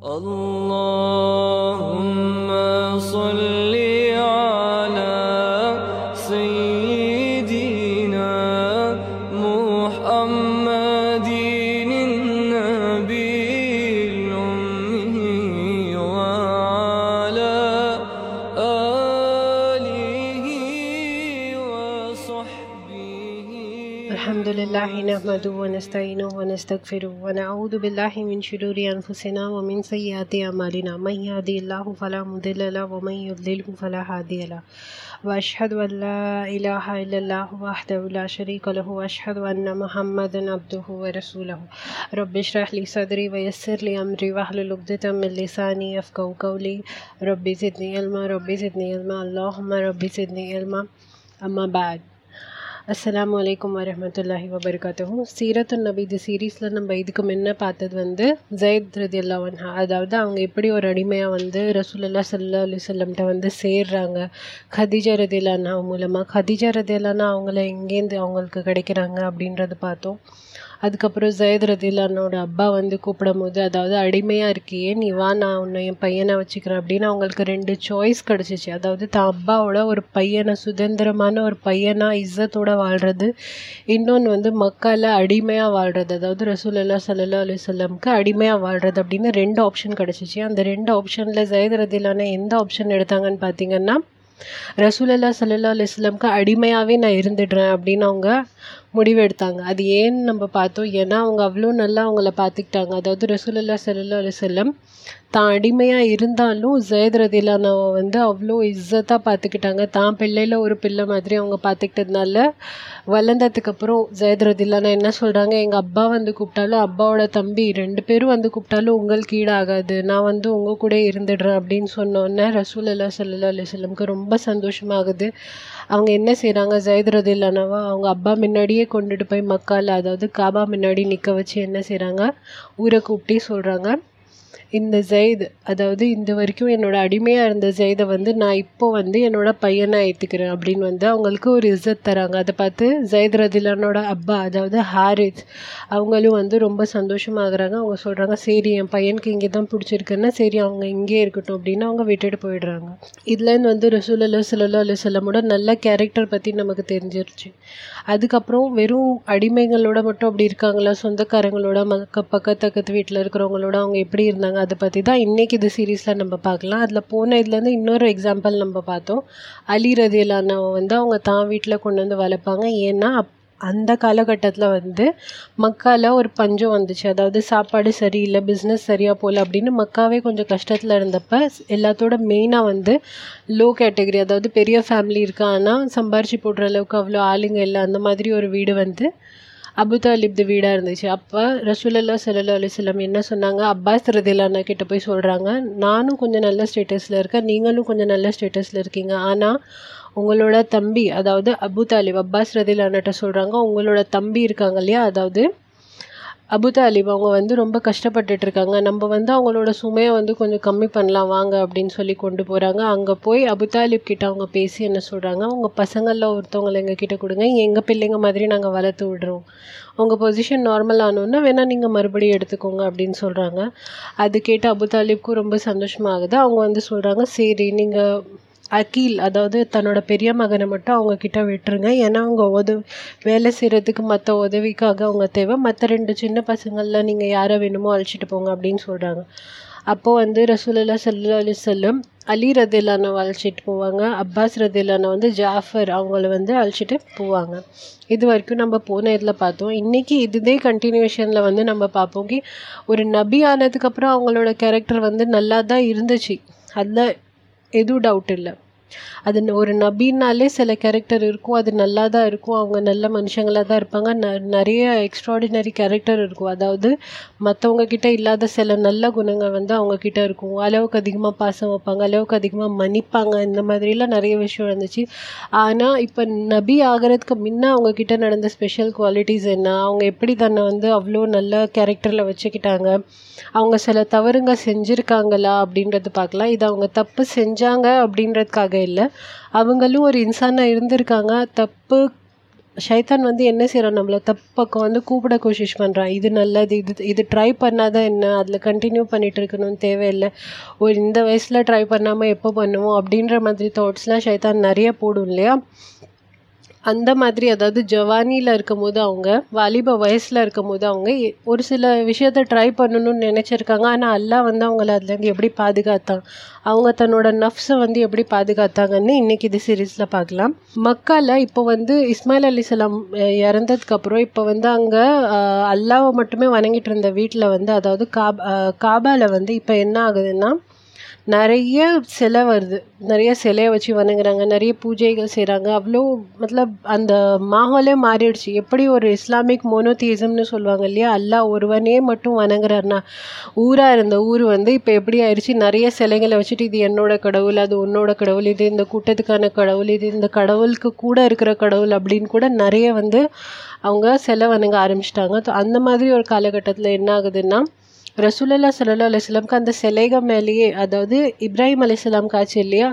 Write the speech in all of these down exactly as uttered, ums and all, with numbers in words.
اللهم صل على سيدنا محمد النبي الأمي وعلى آله وصحبه. الحمد لله نحمده ونستعينه ونستغفره ونعوذ بالله من شرور أنفسنا ومن سيئات أعمالنا، من يهده الله فلا مضل له ومن يضلله فلا هادي له، وأشهد أن لا إله إلا الله وحده لا شريك له وأشهد أن محمدا عبده ورسوله. رب اشرح لي صدري ويسر لي أمري واحلل عقدة من لساني يفقهوا قولي. رب زدني علما رب زدني علما اللهم رب زدني علما. أما بعد، அஸ்ஸலாமு அலைக்கும் வரமத்துல்லாஹி வபரகாத்துஹு. சீரத்துன் நபி இது சீரீஸில் நம்ம இதுக்கு முன்ன பார்த்தது வந்து ஜயத் ரதியல்லாஹு அன்ஹு, அதாவது அவங்க எப்படி ஒரு அடிமையாக வந்து ரசூலுல்லாஹி ஸல்லல்லாஹு அலைஹி வஸல்லம்கிட்ட வந்து சேர்றாங்க கதீஜா ரதியல்லாஹு அன்ஹா மூலமாக. கதீஜா ரதியல்லாஹு அன்ஹா அவங்கள எங்கேருந்து அவங்களுக்கு கிடைக்கிறாங்க அப்படின்றது பார்த்தோம். அதுக்கப்புறம் ஜயத் ரதியல்லாஹு அன்ஹோட அப்பா வந்து கூப்பிடும் போது, அதாவது அடிமையாக இருக்கியே நீ வா நான் உன்னை என் பையனை வச்சுக்கிறேன் அப்படின்னு அவங்களுக்கு ரெண்டு சாய்ஸ் கிடச்சிச்சு. அதாவது தான் அப்பாவோட ஒரு பையனை சுதந்திரமான ஒரு பையனாக இஸ்ஸத்தோட வாழ்கிறது, இன்னொன்று வந்து மக்கால அடிமையாக வாழ்கிறது, அதாவது ரசூலுல்லாஹி ஸல்லல்லாஹு அலைஹி வஸல்லம்க்கு அடிமையாக வாழ்கிறது அப்படின்னு ரெண்டு ஆப்ஷன் கிடச்சிச்சு. அந்த ரெண்டு ஆப்ஷனில் ஜயத் ரதியல்லாஹு அன்ஹா எந்த ஆப்ஷன் எடுத்தாங்கன்னு பார்த்தீங்கன்னா, ரசூலுல்லாஹி ஸல்லல்லாஹு அலைஹி வஸல்லம்க்கு அடிமையாகவே நான் இருந்துடுறேன் அப்படின்னு அவங்க முடிவெடுத்தாங்க. அது ஏன்னு நம்ம பார்த்தோம், ஏன்னா அவங்க அவ்வளோ நல்லா அவங்கள பார்த்துக்கிட்டாங்க. அதாவது ரசூலுல்லாஹி ஸல்லல்லாஹு அலைஹி வஸல்லம் தான் அடிமையாக இருந்தாலும் ஜயத் ரதியல்லாஹு அன்ஹா வந்து அவ்வளோ இஸ்ஸத்தாக பார்த்துக்கிட்டாங்க. தான் பிள்ளையில் ஒரு பிள்ளை மாதிரி அவங்க பார்த்துக்கிட்டதுனால வளர்ந்ததுக்கப்புறம் ஜயத் ரதியல்லாஹு அன்ஹா என்ன சொல்கிறாங்க, எங்கள் அப்பா வந்து கூப்பிட்டாலும் அப்பாவோட தம்பி ரெண்டு பேரும் வந்து கூப்பிட்டாலும் உங்களுக்கு ஈடாகாது, நான் வந்து உங்கள் கூட இருந்துடுறேன் அப்படின்னு சொன்னோன்னே ரசூலுல்லாஹி ஸல்லல்லாஹு அலைஹி வஸல்லம்க்கு ரொம்ப சந்தோஷமாகுது. அவங்க என்ன செய்கிறாங்க, ஜயத் ரதியல்லாஹு அன்ஹாவை அவங்க அப்பா முன்னாடி கொண்டுட்டு போய் மக்கால, அதாவது காபா முன்னாடி நிற்க வச்சு என்ன செய்கிறாங்க, ஊரை கூப்பிட்டே சொல்கிறாங்க, இந்த ஜெயித், அதாவது இந்த வரைக்கும் என்னோட அடிமையாக இருந்த ஜெயிதை வந்து நான் இப்போ வந்து என்னோட பையனை ஏற்றுக்கிறேன் அப்படின்னு வந்து அவங்களுக்கு ஒரு இஸ்ஸத் தராங்க. அதை பார்த்து ஜயத் ரதியல்லாஹுவோட அப்பா, அதாவது ஹாரித், அவங்களும் வந்து ரொம்ப சந்தோஷமாகறாங்க. அவங்க சொல்கிறாங்க, சரி என் பையனுக்கு இங்கே தான் பிடிச்சிருக்குன்னா சரி அவங்க இங்கேயே இருக்கட்டும் அப்படின்னு அவங்க விட்டுட்டு போயிடுறாங்க. இதுலேருந்து வந்து ரசூலுல்லாஹி ஸல்லல்லாஹு அலைஹி வஸல்லமோட நல்ல கேரக்டர் பற்றி நமக்கு தெரிஞ்சிருச்சு. அதுக்கப்புறம் வெறும் அடிமைகளோட மட்டும் அப்படி இருக்காங்களா, சொந்தக்காரங்களோட மக்க பக்கத்தக்கத்து வீட்டில் இருக்கிறவங்களோட அவங்க எப்படி இருந்தாங்க, அதை பற்றி தான் இன்றைக்கி இது சீரீஸில் நம்ம பார்க்கலாம். அதில் போன இதுலேருந்து இன்னொரு எக்ஸாம்பிள் நம்ம பார்த்தோம், அலி ரதியல்லாஹு அன்ஹு வந்து அவங்க தான் வீட்டில் கொண்டு வந்து வளர்ப்பாங்க. ஏன்னா அந்த காலகட்டத்தில் வந்து மக்கால ஒரு பஞ்சம் வந்துச்சு, அதாவது சாப்பாடு சரியில்லை, பிஸ்னஸ் சரியாக போகல அப்படின்னு மக்காவே கொஞ்சம் கஷ்டத்தில் இருந்தப்போ எல்லாத்தோட மெயினாக வந்து லோ கேட்டகரி, அதாவது பெரிய ஃபேமிலி இருக்கா ஆனால் சம்பாரிச்சு போடுற அளவுக்கு அவ்வளோ ஆளுங்க இல்லை, அந்த மாதிரி ஒரு வீடு வந்து அபுதாலிப்து வீடாக இருந்துச்சு. அப்போ ரசூலுல்லாஹி ஸல்லல்லாஹு அலைஹி வஸல்லம் என்ன சொன்னாங்க, அப்பாஸ் ரதியல்லாஹு அன்ஹு கிட்டே போய் சொல்கிறாங்க, நானும் கொஞ்சம் நல்ல ஸ்டேட்டஸில் இருக்கேன், நீங்களும் கொஞ்சம் நல்ல ஸ்டேட்டஸில் இருக்கீங்க, ஆனால் உங்களோட தம்பி, அதாவது அபு தாலிப், அப்பாஸ் ரதியல்லாஹு அன்ஹுட்ட சொல்கிறாங்க, உங்களோட தம்பி இருக்காங்க இல்லையா, அதாவது அபு தாலிப், அவங்க வந்து ரொம்ப கஷ்டப்பட்டுட்டு இருக்காங்க, நம்ம வந்து அவங்களோட சுமையை வந்து கொஞ்சம் கம்மி பண்ணலாம் வாங்க அப்படின்னு சொல்லி கொண்டு போகிறாங்க. அங்கே போய் அபு தாலிப் கிட்ட அவங்க பேசி என்ன சொல்கிறாங்க, உங்கள் பசங்களில் ஒருத்தவங்களை எங்கள் கிட்டே கொடுங்க, எங்கள் பிள்ளைங்க மாதிரி நாங்கள் வளர்த்து விடுறோம், உங்கள் பொசிஷன் நார்மல் ஆனோன்னா வேணால் நீங்கள் மறுபடியும் எடுத்துக்கோங்க அப்படின்னு சொல்கிறாங்க. அது கேட்டு அபு தாலிப்க்கும் ரொம்ப சந்தோஷமாகுது. அவங்க வந்து சொல்கிறாங்க, சரி நீங்கள் அகீல், அதாவது தன்னோட பெரிய மகனை மட்டும் அவங்கக்கிட்ட விட்டுருங்க, ஏன்னா அவங்க உதவி வேலை செய்கிறதுக்கு மற்ற உதவிக்காக அவங்க தேவை, மற்ற ரெண்டு சின்ன பசங்களில் நீங்கள் யாரை வேணுமோ அழைச்சிட்டு போங்க அப்படின்னு சொல்கிறாங்க. அப்போது வந்து ரசூலுல்லாஹி ஸல்லல்லாஹு அலைஹி வஸல்லம் அலி ரதியல்லாஹு அன்ஹுவை அழைச்சிட்டு போவாங்க, அப்பாஸ் ரதியல்லாஹு அன்ஹு வந்து ஜாஃபர் அவங்கள வந்து அழைச்சிட்டு போவாங்க. இது வரைக்கும் நம்ம போன இதில் பார்த்தோம். இன்றைக்கி இதுதே கண்டினியூஷனில் வந்து நம்ம பார்ப்போம், ஒரு நபி ஆனதுக்கப்புறம் அவங்களோட கேரக்டர் வந்து நல்லா தான் இருந்துச்சு, அதில் எதுவும் டவுட் இல்லை. அது ஒரு நபின்னாலே சில கேரக்டர் இருக்கும், அது நல்லா தான் இருக்கும், அவங்க நல்ல மனுஷங்களாக தான் இருப்பாங்க, ந நிறைய எக்ஸ்ட்ராடினரி கேரக்டர் இருக்கும், அதாவது மற்றவங்கக்கிட்ட இல்லாத சில நல்ல குணங்கள் வந்து அவங்கக்கிட்ட இருக்கும், அளவுக்கு அதிகமாக பாசம் வைப்பாங்க, அளவுக்கு அதிகமாக மன்னிப்பாங்க, இந்த மாதிரிலாம் நிறைய விஷயம் இருந்துச்சு. ஆனால் இப்போ நபி ஆகிறதுக்கு முன்ன அவங்கக்கிட்ட நடந்த ஸ்பெஷல் குவாலிட்டிஸ் என்ன, அவங்க எப்படி தன்னை வந்து அவ்வளோ நல்ல கேரக்டரில் வச்சுக்கிட்டாங்க, அவங்க சில தவறுங்க செஞ்சுருக்காங்களா அப்படின்றது பார்க்கலாம். இது அவங்க தப்பு செஞ்சாங்க அப்படின்றதுக்காக இல்லை, அவங்களும் ஒரு இன்சானாக இருந்திருக்காங்க, தப்பு ஷைத்தான் வந்து என்ன செய்கிறோம், நம்மளை தப்பக்கம் வந்து கூப்பிட கோஷிஷ் பண்ணுறான். இது நல்லது, இது இது ட்ரை பண்ணாதான் என்ன, அதில் கண்டினியூ பண்ணிகிட்டு இருக்கணும்னு தேவையில்லை, ஒரு இந்த வயசில் ட்ரை பண்ணாமல் எப்போ பண்ணுவோம் அப்படின்ற மாதிரி தாட்ஸ்லாம் ஷைத்தான் நிறைய போடும் இல்லையா. அந்த மாதிரி அதாவது ஜவானியில் இருக்கும் போது அவங்க வாலிப வயசில் இருக்கும் போது அவங்க ஒரு சில விஷயத்த ட்ரை பண்ணணும்னு நினச்சிருக்காங்க. ஆனால் அல்லாஹ் வந்து அவங்கள அதுலேருந்து எப்படி பாதுகாத்தான், அவங்க தன்னோட நஃப்ஸை வந்து எப்படி பாதுகாத்தாங்கன்னு இன்றைக்கி இது சீரீஸில் பார்க்கலாம். மக்காவில் இப்போ வந்து இஸ்மாயில் அலிஸ்லாம் இறந்ததுக்கப்புறம் இப்போ வந்து அங்கே அல்லாவை மட்டுமே வணங்கிட்டு இருந்த வீட்டில் வந்து அதாவது காப் காபாவில் வந்து இப்போ என்ன ஆகுதுன்னா நிறைய சிலை வருது, நிறைய சிலையை வச்சு வணங்குறாங்க, நிறைய பூஜைகள் செய்கிறாங்க. அவ்வளோ மத்தலப் அந்த மாஹோலே மாறிடுச்சு. எப்படி ஒரு இஸ்லாமிக் மோனோத்தியிசம்னு சொல்லுவாங்க இல்லையா, அல்லாஹ் ஒருவனே மட்டும் வணங்குறாருனா ஊராக இருந்த ஊர் வந்து இப்போ எப்படி ஆயிடுச்சு, நிறைய சிலைகளை வச்சுட்டு இது என்னோட கடவுள், அது உன்னோட கடவுள், இது இந்த கூட்டத்துக்கான கடவுள், இது இந்த கடவுளுக்கு கூட இருக்கிற கடவுள் அப்படின்னு கூட நிறைய வந்து அவங்க சிலை வணங்க ஆரம்பிச்சிட்டாங்க. அந்த மாதிரி ஒரு காலகட்டத்தில் என்ன ஆகுதுன்னா ரசூலுல்லா ஸல்லல்லாஹு அலைஹி வஸல்லம் அந்த சிலைகள் மேலேயே அதாவது இப்ராஹிம் அலைஹிஸ்ஸலாம் காட்சி இல்லையா,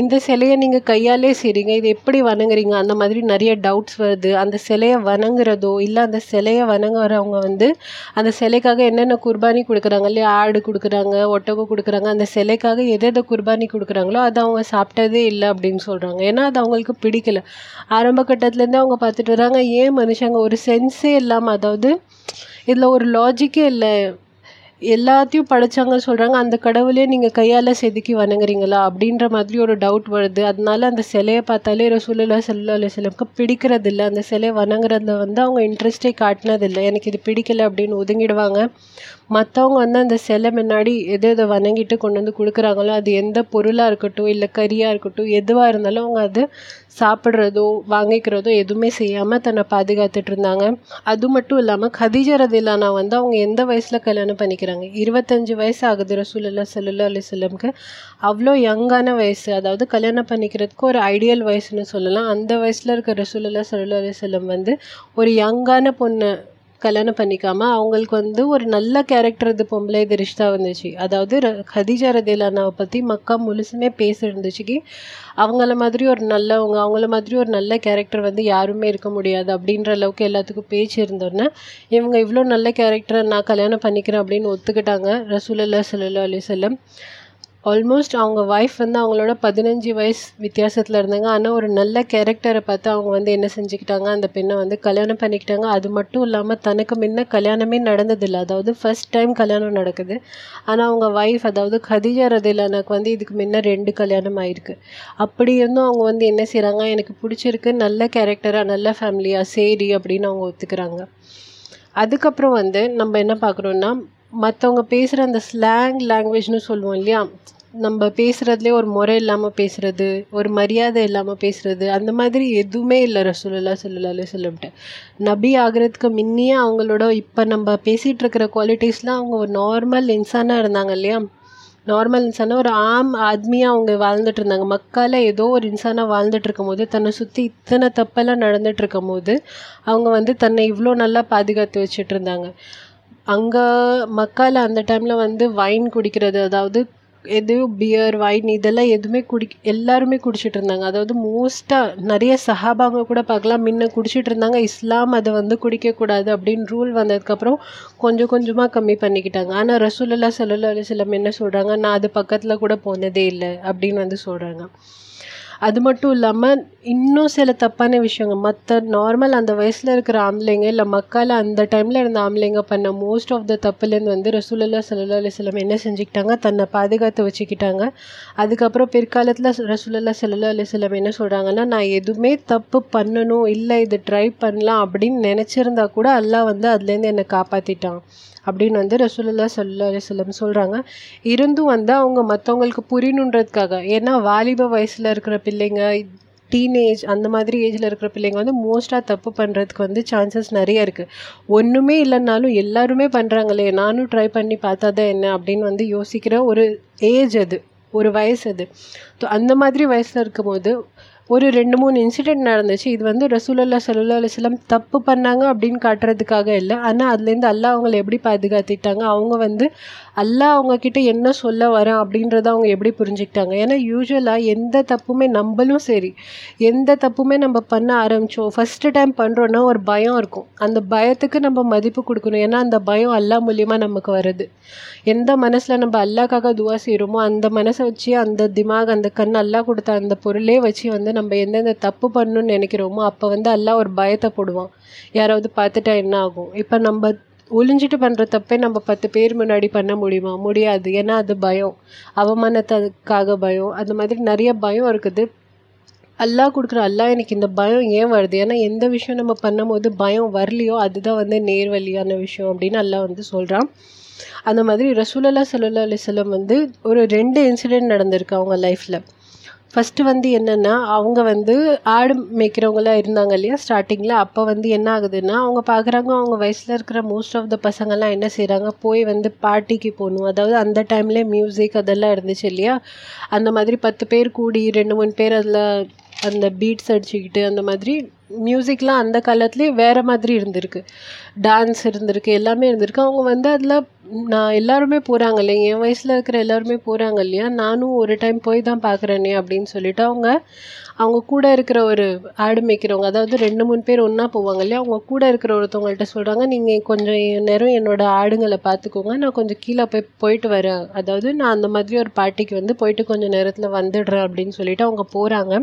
இந்த சிலையை நீங்கள் கையாலே செய்கிறீங்க, இது எப்படி வணங்குறீங்க, அந்த மாதிரி நிறைய டவுட்ஸ் வருது. அந்த சிலையை வணங்குறதோ இல்லை அந்த சிலையை வணங்குறவங்க வந்து அந்த சிலைக்காக என்னென்ன குர்பானி கொடுக்குறாங்க இல்லையா, ஆடு கொடுக்குறாங்க, ஒட்டகம் கொடுக்குறாங்க, அந்த சிலைக்காக எதை எதை குர்பானி கொடுக்குறாங்களோ அது அவங்க சாப்பிட்டதே இல்லை அப்படின்னு சொல்கிறாங்க. ஏன்னா அது அவங்களுக்கு பிடிக்கல. ஆரம்ப கட்டத்துலேருந்தே அவங்க பார்த்துட்டு வராங்க, ஏன் மனுஷங்க ஒரு சென்ஸே இல்லாமல் அதாவது இதில் ஒரு லாஜிக்கே இல்லை, எல்லாத்தையும் படைச்சாங்கன்னு சொல்கிறாங்க, அந்த கடவுளே நீங்கள் கையால் செதுக்கி வணங்குறீங்களா அப்படின்ற மாதிரி ஒரு டவுட் வருது. அதனால அந்த சிலையை பார்த்தாலே ரசூலுல்லாஹி ஸல்லல்லாஹு அலைஹி வஸல்லம் பிடிக்கிறதில்ல, அந்த சிலையை வணங்குறத வந்து அவங்க இன்ட்ரெஸ்டே காட்டினதில்லை, எனக்கு இது பிடிக்கலை அப்படின்னு ஒதுங்கிடுவாங்க. மற்றவங்க வந்து அந்த சிலை முன்னாடி எது எதை வணங்கிட்டு கொண்டு வந்து கொடுக்குறாங்களோ அது எந்த பொருளாக இருக்கட்டும் இல்லை கறியாக இருக்கட்டும் எதுவாக இருந்தாலும் அவங்க அது சாப்பிட்றதோ வாங்கிக்கிறதோ எதுவுமே செய்யாமல் தன்னை பாதுகாத்துட்டு இருந்தாங்க. அது மட்டும் இல்லாமல் கதீஜா ரலியல்லாஹு அன்ஹா வந்து அவங்க எந்த வயசில் கல்யாணம் பண்ணிக்கிறாங்க, இருபத்தஞ்சி வயசு ஆகுது ரசூலுல்லாஹி ஸல்லல்லாஹு அலைஹி வஸல்லம்க்கு. அவ்வளோ யங்கான வயசு, அதாவது கல்யாணம் பண்ணிக்கிறதுக்கு ஒரு ஐடியல் வயசுன்னு சொல்லலாம். அந்த வயசில் இருக்கிற ரசூலுல்லாஹி ஸல்லல்லாஹு அலைஹி வஸல்லம் வந்து ஒரு யங்கான பொண்ணு கல்யாணம் பண்ணிக்காமல் அவங்களுக்கு வந்து ஒரு நல்ல கேரக்டர் இது பொம்பளை இது ரிஷ்தா வந்துச்சு. அதாவது கதீஜா ரலியல்லாஹு அன்ஹாவை பற்றி மக்கா முழுசுமே பேசியிருந்துச்சுக்கி, அவங்கள மாதிரி ஒரு நல்லவங்க, அவங்கள மாதிரி ஒரு நல்ல கேரக்டர் வந்து யாருமே இருக்க முடியாது அப்படின்ற அளவுக்கு எல்லாத்துக்கும் பேச்சு இருந்தோடனே இவங்க இவ்வளோ நல்ல கேரக்டரை நான் கல்யாணம் பண்ணிக்கிறேன் அப்படின்னு ஒத்துக்கிட்டாங்க ரசூலுல்லாஹி ஸல்லல்லாஹு அலைஹி வஸல்லம். ஆல்மோஸ்ட் அவங்க ஒய்ஃப் வந்து அவங்களோட பதினஞ்சு வயசு வித்தியாசத்தில் இருந்தாங்க. ஆனால் ஒரு நல்ல கேரக்டரை பார்த்து அவங்க வந்து என்ன செஞ்சுக்கிட்டாங்க, அந்த பெண்ணை வந்து கல்யாணம் பண்ணிக்கிட்டாங்க. அது மட்டும் இல்லாமல் தனக்கு முன்ன கல்யாணமே நடந்ததில்லை, அதாவது ஃபர்ஸ்ட் டைம் கல்யாணம் நடக்குது. ஆனால் அவங்க ஒய்ஃப் அதாவது கதீஜா ரலியல்லாஹு அன்ஹாவுக்கு வந்து இதுக்கு முன்ன ரெண்டு கல்யாணம் ஆயிருக்கு. அப்படி இருந்தும் அவங்க வந்து என்ன செய்கிறாங்க, எனக்கு பிடிச்சிருக்கு, நல்ல கேரக்டராக நல்ல ஃபேமிலியாக சரி அப்படின்னு அவங்க ஒத்துக்கிறாங்க. அதுக்கப்புறம் வந்து நம்ம என்ன பார்க்குறோன்னா மற்றவங்க பேசுகிற அந்த ஸ்லாங் லாங்குவேஜ்னு சொல்லுவோம் இல்லையா, நம்ம பேசுகிறதுலேயே ஒரு முறை இல்லாமல் பேசுகிறது, ஒரு மரியாதை இல்லாமல் பேசுகிறது, அந்த மாதிரி எதுவுமே இல்லை ரசூலுல்லாஹி ஸல்லல்லாஹு அலைஹி வஸல்லம்ட்ட. நபி ஆகிறதுக்கு முன்னையே அவங்களோட இப்போ நம்ம பேசிகிட்டு இருக்கிற குவாலிட்டிஸ்லாம் அவங்க ஒரு நார்மல் இன்சானாக இருந்தாங்க இல்லையா, நார்மல் இன்சானாக ஒரு ஆம் ஆத்மியாக அவங்க வாழ்ந்துட்டு இருந்தாங்க. மக்காவில் ஏதோ ஒரு இன்சானாக வாழ்ந்துட்டு இருக்கும் போது தன்னை சுற்றி இத்தனை தப்பெல்லாம் நடந்துட்டு இருக்கும் போது அவங்க வந்து தன்னை இவ்வளோ நல்லா பாதுகாத்து வச்சுட்டு இருந்தாங்க. அங்கே மக்காவில் அந்த டைமில் வந்து வைன் குடிக்கிறது, அதாவது எதுவும் பியர் வைன் இதெல்லாம் எதுவுமே குடி எல்லாருமே குடிச்சிட்டு இருந்தாங்க. அதாவது மோஸ்ட்டாக நிறைய சஹாபாங்க கூட பார்க்கலாம் முன்ன குடிச்சிட்டு இருந்தாங்க. இஸ்லாம் அதை வந்து குடிக்கக்கூடாது அப்படின்னு ரூல் வந்ததுக்கப்புறம் கொஞ்சம் கொஞ்சமாக கம்மி பண்ணிக்கிட்டாங்க. ஆனால் ரசூலுல்லாஹி ஸல்லல்லாஹு அலைஹி வஸல்லம் என்ன சொல்கிறாங்க, நான் அது பக்கத்தில் கூட போனதே இல்லை அப்படின்னு வந்து சொல்கிறாங்க. அது மட்டும் இல்லாமல் இன்னும் சில தப்பான விஷயங்கள் மற்ற நார்மல் அந்த வயசில் இருக்கிற ஆம்பளைங்க இல்லை மக்கால் அந்த டைமில் இருந்த ஆம்பளைங்க பண்ண மோஸ்ட் ஆஃப் த தப்புலேருந்து வந்து ரசூலுல்லாஹி ஸல்லல்லாஹு அலைஹி வஸல்லம் என்ன செஞ்சுக்கிட்டாங்க, தன்னை பாதுகாத்து வச்சுக்கிட்டாங்க. அதுக்கப்புறம் பிற்காலத்தில் ரசூலுல்லாஹி ஸல்லல்லாஹு அலைஹி வஸல்லம் என்ன சொல்கிறாங்கன்னா, நான் எதுவுமே தப்பு பண்ணணும் இல்லை இது ட்ரை பண்ணலாம் அப்படின்னு நினச்சிருந்தா கூட அல்லாஹ் வந்து அதுலேருந்து என்னை காப்பாற்றிட்டான் அப்படின்னு வந்து ரசூலுல்லாஹி ஸல்லல்லாஹு அலைஹி வஸல்லம் சொல்கிறாங்க. இருந்தும் வந்து அவங்க மற்றவங்களுக்கு புரியணுன்றதுக்காக, ஏன்னா வாலிப வயசில் இருக்கிற பிள்ளைங்க டீனேஜ் அந்த மாதிரி ஏஜில் இருக்கிற பிள்ளைங்க வந்து மோஸ்ட்டாக தப்பு பண்ணுறதுக்கு வந்து சான்சஸ் நிறைய இருக்குது. ஒன்றுமே இல்லைனாலும் எல்லாருமே பண்ணுறாங்களே, நானும் ட்ரை பண்ணி பார்த்தா தான் என்ன அப்படின்னு வந்து யோசிக்கிற ஒரு ஏஜ் அது, ஒரு வயசு அது. ஸோ அந்த மாதிரி வயசில் இருக்கும்போது ஒரு ரெண்டு மூணு இன்சிடெண்ட் நடந்துச்சு. இது வந்து ரசூலுல்லாஹி ஸல்லல்லாஹு அலைஹி வஸல்லம் தப்பு பண்ணாங்க அப்படின்னு காட்டுறதுக்காக இல்லை, ஆனால் அதுலேருந்து அல்லாஹ் அவங்களை எப்படி பாதுகாத்துக்கிட்டாங்க, அவங்க வந்து அல்லாஹ் அவங்கக்கிட்ட என்ன சொல்ல வரேன் அப்படின்றத அவங்க எப்படி புரிஞ்சுக்கிட்டாங்க. ஏன்னா யூஸ்வலாக எந்த தப்புமே நம்மளும் சரி எந்த தப்புமே நம்ம பண்ண ஆரம்பித்தோம் ஃபஸ்ட்டு டைம் பண்ணுறோன்னா ஒரு பயம் இருக்கும். அந்த பயத்துக்கு நம்ம மதிப்பு கொடுக்கணும். ஏன்னா அந்த பயம் அல்லாஹ் மூலியமாக நமக்கு வருது. எந்த மனசில் நம்ம அல்லாஹ்க்காக துவா செய்கிறோமோ அந்த மனசை வச்சு அந்த திமாக் அந்த கண் அல்லாஹ் கொடுத்த அந்த பொருளே வச்சு வந்து நம்ம எந்தெந்த தப்பு பண்ணணும்னு நினைக்கிறோமோ அப்போ வந்து எல்லாம் ஒரு பயத்தை போடுவான், யாராவது பார்த்துட்டா என்ன ஆகும். இப்போ நம்ம ஒளிஞ்சிட்டு பண்ணுற தப்பே நம்ம பத்து பேர் முன்னாடி பண்ண முடியுமா? முடியாது. ஏன்னா அது பயம், அவமானத்துக்காக பயம், அந்த மாதிரி நிறைய பயம் இருக்குது. அல்லாஹ் கொடுக்குற அல்லாஹ் எனக்கு இந்த பயம் ஏன் வருது? ஏன்னா எந்த விஷயம் நம்ம பண்ணும் போது பயம் வரலையோ அதுதான் வந்து நேர்வழியான விஷயம் அப்படின்னு அல்லாஹ் வந்து சொல்கிறான். அந்த மாதிரி ரசூலுல்லாஹி ஸல்லல்லாஹு அலைஹி வஸல்லம் வந்து ஒரு ரெண்டு இன்சிடெண்ட் நடந்திருக்கு அவங்க லைஃப்பில். ஃபஸ்ட்டு வந்து என்னென்னா, அவங்க வந்து ஆடு மேய்க்கிறவங்களாம் இருந்தாங்க இல்லையா ஸ்டார்டிங்கில். அப்போ வந்து என்ன ஆகுதுன்னா, அவங்க பார்க்குறாங்க அவங்க வயசில் இருக்கிற மோஸ்ட் ஆஃப் த பசங்கள்லாம் என்ன செய்கிறாங்க, போய் வந்து பார்ட்டிக்கு போகணும். அதாவது அந்த டைம்லேயே மியூசிக் அதெல்லாம் இருந்துச்சு இல்லையா, அந்த மாதிரி பத்து பேர் கூடி ரெண்டு மூணு பேர் அதில் அந்த பீட்ஸ் அடிச்சுக்கிட்டு அந்த மாதிரி மியூசிக்லாம் அந்த காலத்துலேயே வேறு மாதிரி இருந்திருக்கு, டான்ஸ் இருந்திருக்கு, எல்லாமே இருந்திருக்கு. அவங்க வந்து அதில் நான் எல்லாருமே போகிறாங்க இல்லையா, என் வயசில் இருக்கிற எல்லாருமே போகிறாங்க இல்லையா, நானும் ஒரு டைம் போய் தான் பார்க்குறேனே அப்படின்னு சொல்லிவிட்டு அவங்க அவங்க கூட இருக்கிற ஒரு ஆடு மேய்க்கிறவங்க, அதாவது ரெண்டு மூணு பேர் ஒன்றா போவாங்க இல்லையா, அவங்க கூட இருக்கிற ஒருத்தவங்கள்ட்ட சொல்கிறாங்க, நீங்கள் கொஞ்சம் நேரம் என்னோடய ஆடுங்களை பார்த்துக்கோங்க, நான் கொஞ்சம் கீழே போய் போயிட்டு வரேன், அதாவது நான் அந்த மாதிரி ஒரு பார்ட்டிக்கு வந்து போயிட்டு கொஞ்சம் நேரத்தில் வந்துடுறேன் அப்படின்னு சொல்லிவிட்டு அவங்க போகிறாங்க.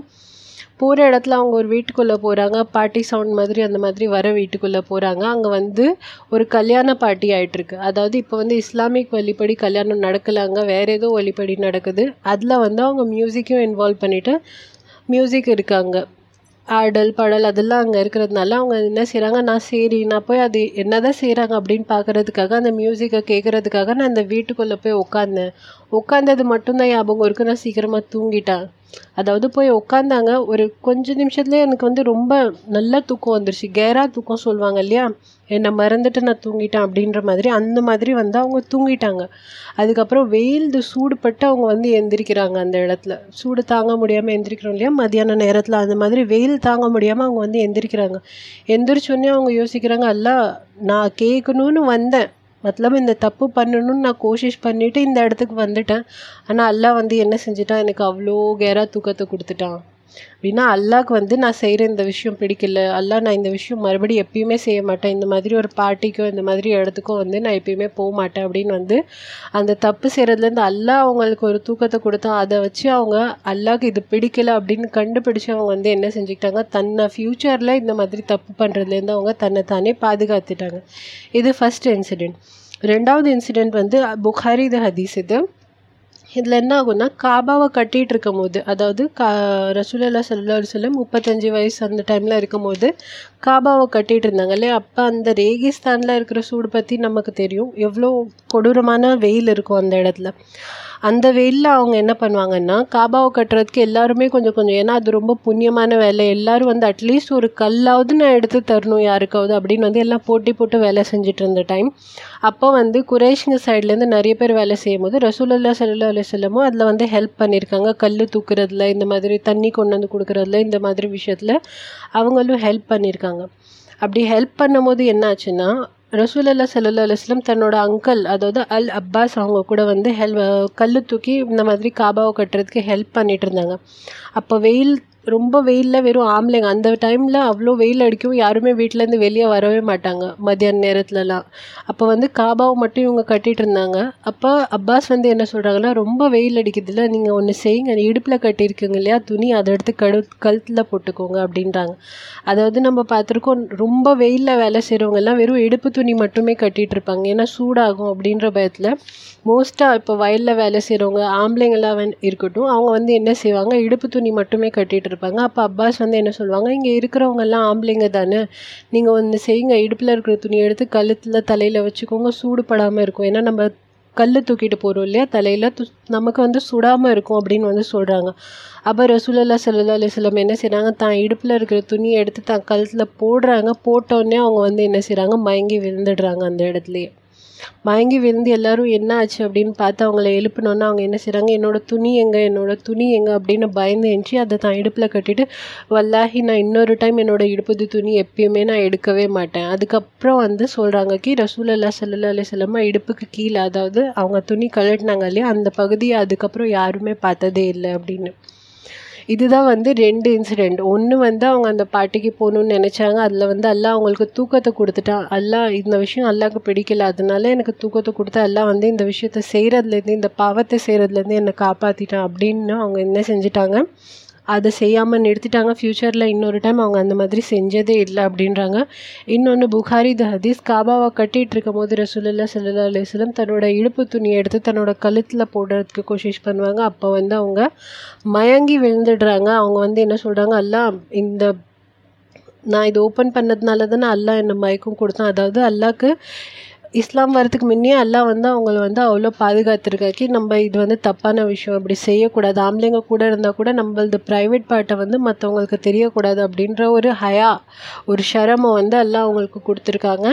போகிற இடத்துல அவங்க ஒரு வீட்டுக்குள்ளே போகிறாங்க, பார்ட்டி சவுண்ட் மாதிரி அந்த மாதிரி வர வீட்டுக்குள்ளே போகிறாங்க. அங்கே வந்து ஒரு கல்யாண பார்ட்டி ஆகிட்டுருக்கு. அதாவது இப்போ வந்து இஸ்லாமிக் வழிபடி கல்யாணம் நடக்கலை, அங்கே வேறு ஏதோ வழிபடி நடக்குது. அதில் வந்து அவங்க மியூசிக்கும் இன்வால்வ் பண்ணிவிட்டு மியூசிக் இருக்காங்க, ஆடல் பாடல் அதெல்லாம் அங்கே இருக்கிறதுனால அவங்க என்ன செய்கிறாங்க, நான் சரி நான் போய் அது என்ன தான் செய்கிறாங்க அப்படின்னு பார்க்குறதுக்காக அந்த மியூசிக்கை கேட்குறதுக்காக நான் அந்த வீட்டுக்குள்ளே போய் உட்காந்தேன். உட்காந்தது மட்டும்தான் ஞாபகம் இருக்குது, நான் சீக்கிரமாக தூங்கிட்டேன். அதாவது போய் உட்காந்தாங்க, ஒரு கொஞ்ச நிமிஷத்துலேயே எனக்கு வந்து ரொம்ப நல்லா தூக்கம் வந்துருச்சு, கேரா தூக்கம் சொல்லுவாங்க இல்லையா, என்னை மறந்துட்டு நான் தூங்கிட்டேன் அப்படின்ற மாதிரி அந்த மாதிரி வந்து அவங்க தூங்கிட்டாங்க. அதுக்கப்புறம் வெயில் சூடுபட்டு அவங்க வந்து எந்திரிக்கிறாங்க, அந்த இடத்துல சூடு தாங்க முடியாமல் எந்திரிக்கிறோம் இல்லையா மதியான நேரத்தில், அந்த மாதிரி வெயில் தாங்க முடியாமல் அவங்க வந்து எந்திரிக்கிறாங்க. எந்திரிச்சோடனே அவங்க யோசிக்கிறாங்க, அல்ல நான் கேட்கணும்னு வந்தேன், மத்தலப் இந்த தப்பு பண்ணணும்னு நான் கோஷிஷ் பண்ணிவிட்டு இந்த இடத்துக்கு வந்துட்டேன், ஆனால் அல்லாஹ் வந்து என்ன செஞ்சுட்டான், எனக்கு அவ்வளோ கேரா தூக்கத்தை கொடுத்துட்டான் அப்படின்னா அல்லாஹ்க்கு வந்து நான் செய்கிற இந்த விஷயம் பிடிக்கல, அல்லாஹ் நான் இந்த விஷயம் மறுபடியும் எப்பயுமே செய்ய மாட்டேன், இந்த மாதிரி ஒரு பார்ட்டிக்கோ இந்த மாதிரி இடத்துக்கோ வந்து நான் எப்பயுமே போக மாட்டேன் அப்படின்னு வந்து அந்த தப்பு செய்கிறதுலேருந்து அல்லாஹ் அவங்களுக்கு ஒரு தூக்கத்தை கொடுத்தான். அதை வச்சு அவங்க அல்லாஹ்க்கு இது பிடிக்கலை அப்படின்னு கண்டுபிடிச்சி அவங்க வந்து என்ன செஞ்சுக்கிட்டாங்க, தன்னை ஃப்யூச்சரில் இந்த மாதிரி தப்பு பண்ணுறதுலேருந்து அவங்க தன்னை தானே பாதுகாத்துட்டாங்க. இது ஃபஸ்ட் இன்சிடெண்ட். ரெண்டாவது இன்சிடெண்ட் வந்து புகாரி இது ஹதீஸ். இது இதில் என்ன ஆகும்னா, காபாவை கட்டிகிட்டு இருக்கும் போது, அதாவது கா ரசூலுல்லாஹி ஸல்லல்லாஹு அலைஹி வஸல்லம் முப்பத்தஞ்சு வயசு அந்த டைமில் இருக்கும் போது காபாவை கட்டிகிட்டு இருந்தாங்க இல்லையா. அப்போ அந்த ரேகிஸ்தானில் இருக்கிற சூடு பற்றி நமக்கு தெரியும், எவ்வளோ கொடூரமான வெயில் இருக்கும் அந்த இடத்துல. அந்த வெயிலில் அவங்க என்ன பண்ணுவாங்கன்னா, காபாவை கட்டுறதுக்கு எல்லாருமே கொஞ்சம் கொஞ்சம், ஏன்னா அது ரொம்ப புண்ணியமான வேலை, எல்லோரும் வந்து அட்லீஸ்ட் ஒரு கல்லாவது நான் எடுத்து தரணும் யாருக்காவது அப்படின்னு வந்து எல்லாம் போட்டி போட்டு வேலை செஞ்சுட்டு இருந்த டைம். அப்போ வந்து குரேஷ்ங்க சைட்லேருந்து நிறைய பேர் வேலை செய்யும் போது ரசூலுல்லாஹி ஸல்லல்லாஹு அலைஹி வஸல்லமும் அதில் வந்து ஹெல்ப் பண்ணியிருக்காங்க, கல் தூக்குறதுல, இந்த மாதிரி தண்ணி கொண்டு வந்து கொடுக்குறதுல, இந்த மாதிரி விஷயத்தில் அவங்களும் ஹெல்ப் பண்ணியிருக்காங்க. அப்படி ஹெல்ப் பண்ணும்போது என்ன ஆச்சுன்னா, ரசூலுல்லாஹி ஸல்லல்லாஹு அலைஹி வஸல்லம் தன்னோட அங்கிள், அதாவது அல் அப்பாஸ், அவங்க கூட வந்து ஹெல்ப் கல் தூக்கி இந்த மாதிரி காபாவை கட்டுறதுக்கு ஹெல்ப் பண்ணிகிட்டு இருந்தாங்க. அப்போ வெயில் ரொம்ப வெயிலில் வெறும் ஆம்பளைங்க, அந்த டைமில் அவ்வளோ வெயில் அடிக்கும், யாருமே வீட்டிலேருந்து வெளியே வரவே மாட்டாங்க மதியான நேரத்துலலாம். அப்போ வந்து காபாவை மட்டும் இவங்க கட்டிகிட்டு இருந்தாங்க. அப்போ அப்பாஸ் வந்து என்ன சொல்கிறாங்கன்னா, ரொம்ப வெயில் அடிக்கிறதுல நீங்கள் ஒன்று செய்யுங்க, இடுப்பில் கட்டியிருக்குங்க இல்லையா துணி, அதை எடுத்து கடு கழுத்தில் போட்டுக்கோங்க அப்படின்றாங்க. அதாவது நம்ம பார்த்துருக்கோம், ரொம்ப வெயிலில் வேலை செய்கிறவங்கெல்லாம் வெறும் இடுப்பு துணி மட்டுமே கட்டிகிட்டு இருப்பாங்க, ஏன்னா சூடாகும் அப்படின்ற பயத்தில். மோஸ்ட்டாக இப்போ வயலில் வேலை செய்கிறவங்க ஆம்பளைங்களாக இருக்கட்டும், அவங்க வந்து என்ன செய்வாங்க, இடுப்பு துணி மட்டுமே கட்டிகிட்டு இருப்பாங்க. அப்போ அப்பாஸ் வந்து என்ன சொல்லுவாங்க, இங்கே இருக்கிறவங்கெல்லாம் ஆம்பளைங்க தானே, நீங்கள் ஒன்று செய்யுங்க, இடுப்பில் இருக்கிற துணியை எடுத்து கழுத்தில் தலையில் வச்சுக்கோங்க, சூடுபடாமல் இருக்கும், ஏன்னா நம்ம கல் தூக்கிட்டு போகிறோம் இல்லையா தலையில், து நமக்கு வந்து சுடாமல் இருக்கும் அப்படின்னு வந்து சொல்கிறாங்க. அப்போ ரசூலுல்லாஹி ஸல்லல்லாஹு அலைஹி வஸல்லம் என்ன செய்கிறாங்க, தான் இடுப்பில் இருக்கிற துணியை எடுத்து தான் கழுத்தில் போடுறாங்க. போட்டோடனே அவங்க வந்து என்ன செய்கிறாங்க, மயங்கி விழுந்துடுறாங்க அந்த இடத்துலையே. மயங்கி விழுந்து எல்லாரும் என்ன ஆச்சு அப்படின்னு பார்த்து அவங்கள எழுப்பினோன்னா அவங்க என்ன செய்கிறாங்க, என்னோடய துணி எங்கே என்னோடய துணி எங்கே அப்படின்னு பயந்து எஞ்சி அதை தான் இடுப்பில் கட்டிட்டு, வல்லாஹி நான் இன்னொரு டைம் என்னோடய இடுப்புது துணி எப்பயுமே நான் எடுக்கவே மாட்டேன். அதுக்கப்புறம் வந்து சொல்கிறாங்க கி ரசூலுல்லாஹி ஸல்லல்லாஹு அலைஹி வஸல்லம் இடுப்புக்கு கீழே அதாவது அவங்க துணி கழட்டினாங்க இல்லையா அந்த பகுதியை அதுக்கப்புறம் யாருமே பார்த்ததே இல்லை அப்படின்னு. இதுதான் வந்து ரெண்டு இன்சிடெண்ட். ஒன்று வந்து அவங்க அந்த பாட்டிக்கு போகணுன்னு நினச்சாங்க, அதில் வந்து அல்லாஹ் அவங்களுக்கு தூக்கத்தை கொடுத்துட்டான். அல்லாஹ் இந்த விஷயம் அல்லாஹ்க்கு பிடிக்கல, அதனால எனக்கு தூக்கத்தை கொடுத்து அல்லாஹ் வந்து இந்த விஷயத்தை செய்கிறதுலேருந்து இந்த பாவத்தை செய்கிறதுலேருந்து என்னை காப்பாற்றிட்டான் அப்படின்னு அவங்க என்ன செஞ்சிட்டாங்க, அதை செய்யாமல் நிறுத்திட்டாங்க. ஃப்யூச்சரில் இன்னொரு டைம் அவங்க அந்த மாதிரி செஞ்சதே இல்லை அப்படின்றாங்க. இன்னொன்று புகாரி த ஹதீஸ், காபாவை கட்டிகிட்டு இருக்கும் போது ரசூலுல்லாஹி ஸல்லல்லாஹு அலைஹி வஸல்லம் தன்னோட இடுப்பு துணியை எடுத்து தன்னோட கழுத்தில் போடுறதுக்கு கோஷிஷ் பண்ணுவாங்க. அப்போ வந்து அவங்க மயங்கி விழுந்துடுறாங்க. அவங்க வந்து என்ன சொல்கிறாங்க, அல்லாஹ் இந்த நான் இது ஓப்பன் பண்ணதுனால தானே அல்லாஹ் என்னை மயக்கம் கொடுத்தான். அதாவது அல்லாஹ்க்கு இஸ்லாம் வரத்துக்கு முன்னே அல்லாஹ் வந்து அவங்கள வந்து அவ்வளோ பாதுகாத்துருக்காக்கி நம்ம இது வந்து தப்பான விஷயம், இப்படி செய்யக்கூடாது. ஆம்பளைங்க கூட இருந்தால் கூட நம்மளது ப்ரைவேட் பார்ட்டை வந்து மற்றவங்களுக்கு தெரியக்கூடாது அப்படின்ற ஒரு ஹயா ஒரு ஷரமை வந்து அல்லாஹ் அவங்களுக்கு கொடுத்துருக்காங்க.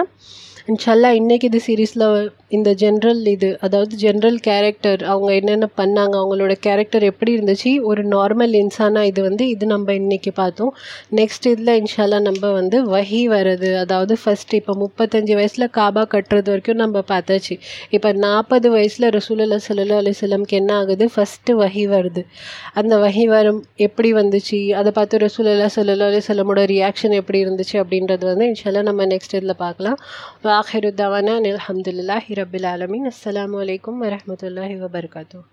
இன்ஷல்லா இன்றைக்கி இது சீரீஸில் இந்த ஜென்ரல் இது அதாவது ஜென்ரல் கேரக்டர் அவங்க என்னென்ன பண்ணாங்க, அவங்களோட கேரக்டர் எப்படி இருந்துச்சு ஒரு நார்மல் இன்சானாக, இது வந்து இது நம்ம இன்றைக்கி பார்த்தோம். நெக்ஸ்ட் இதில் இன்ஷால்லா நம்ம வந்து வஹி வர்றது, அதாவது ஃபஸ்ட்டு இப்போ முப்பத்தஞ்சு வயசில் காபா கட்டுறது வரைக்கும் நம்ம பார்த்தாச்சு. இப்போ நாற்பது வயசில் ரசூலுல்லாஹி ஸல்லல்லாஹு அலைஹி வஸல்லம்க்கு என்ன ஆகுது, ஃபஸ்ட்டு வஹி வருது. அந்த வஹி வரும் எப்படி வந்துச்சு, அதை பார்த்து ரசூலுல்லாஹி ஸல்லல்லாஹு அலைஹி வஸல்லமோட ரியாக்ஷன் எப்படி இருந்துச்சு அப்படின்றது வந்து இன்ஷால்லா நம்ம நெக்ஸ்ட் இதில் பார்க்கலாம். ஆஹிரு தவானா அல்ஹம்துலில்லாஹி ரப்பில் ஆலமீன். அஸ்ஸலாமு அலைக்கும் வரஹ்மத்துல்லாஹி வபரகாத்துஹு.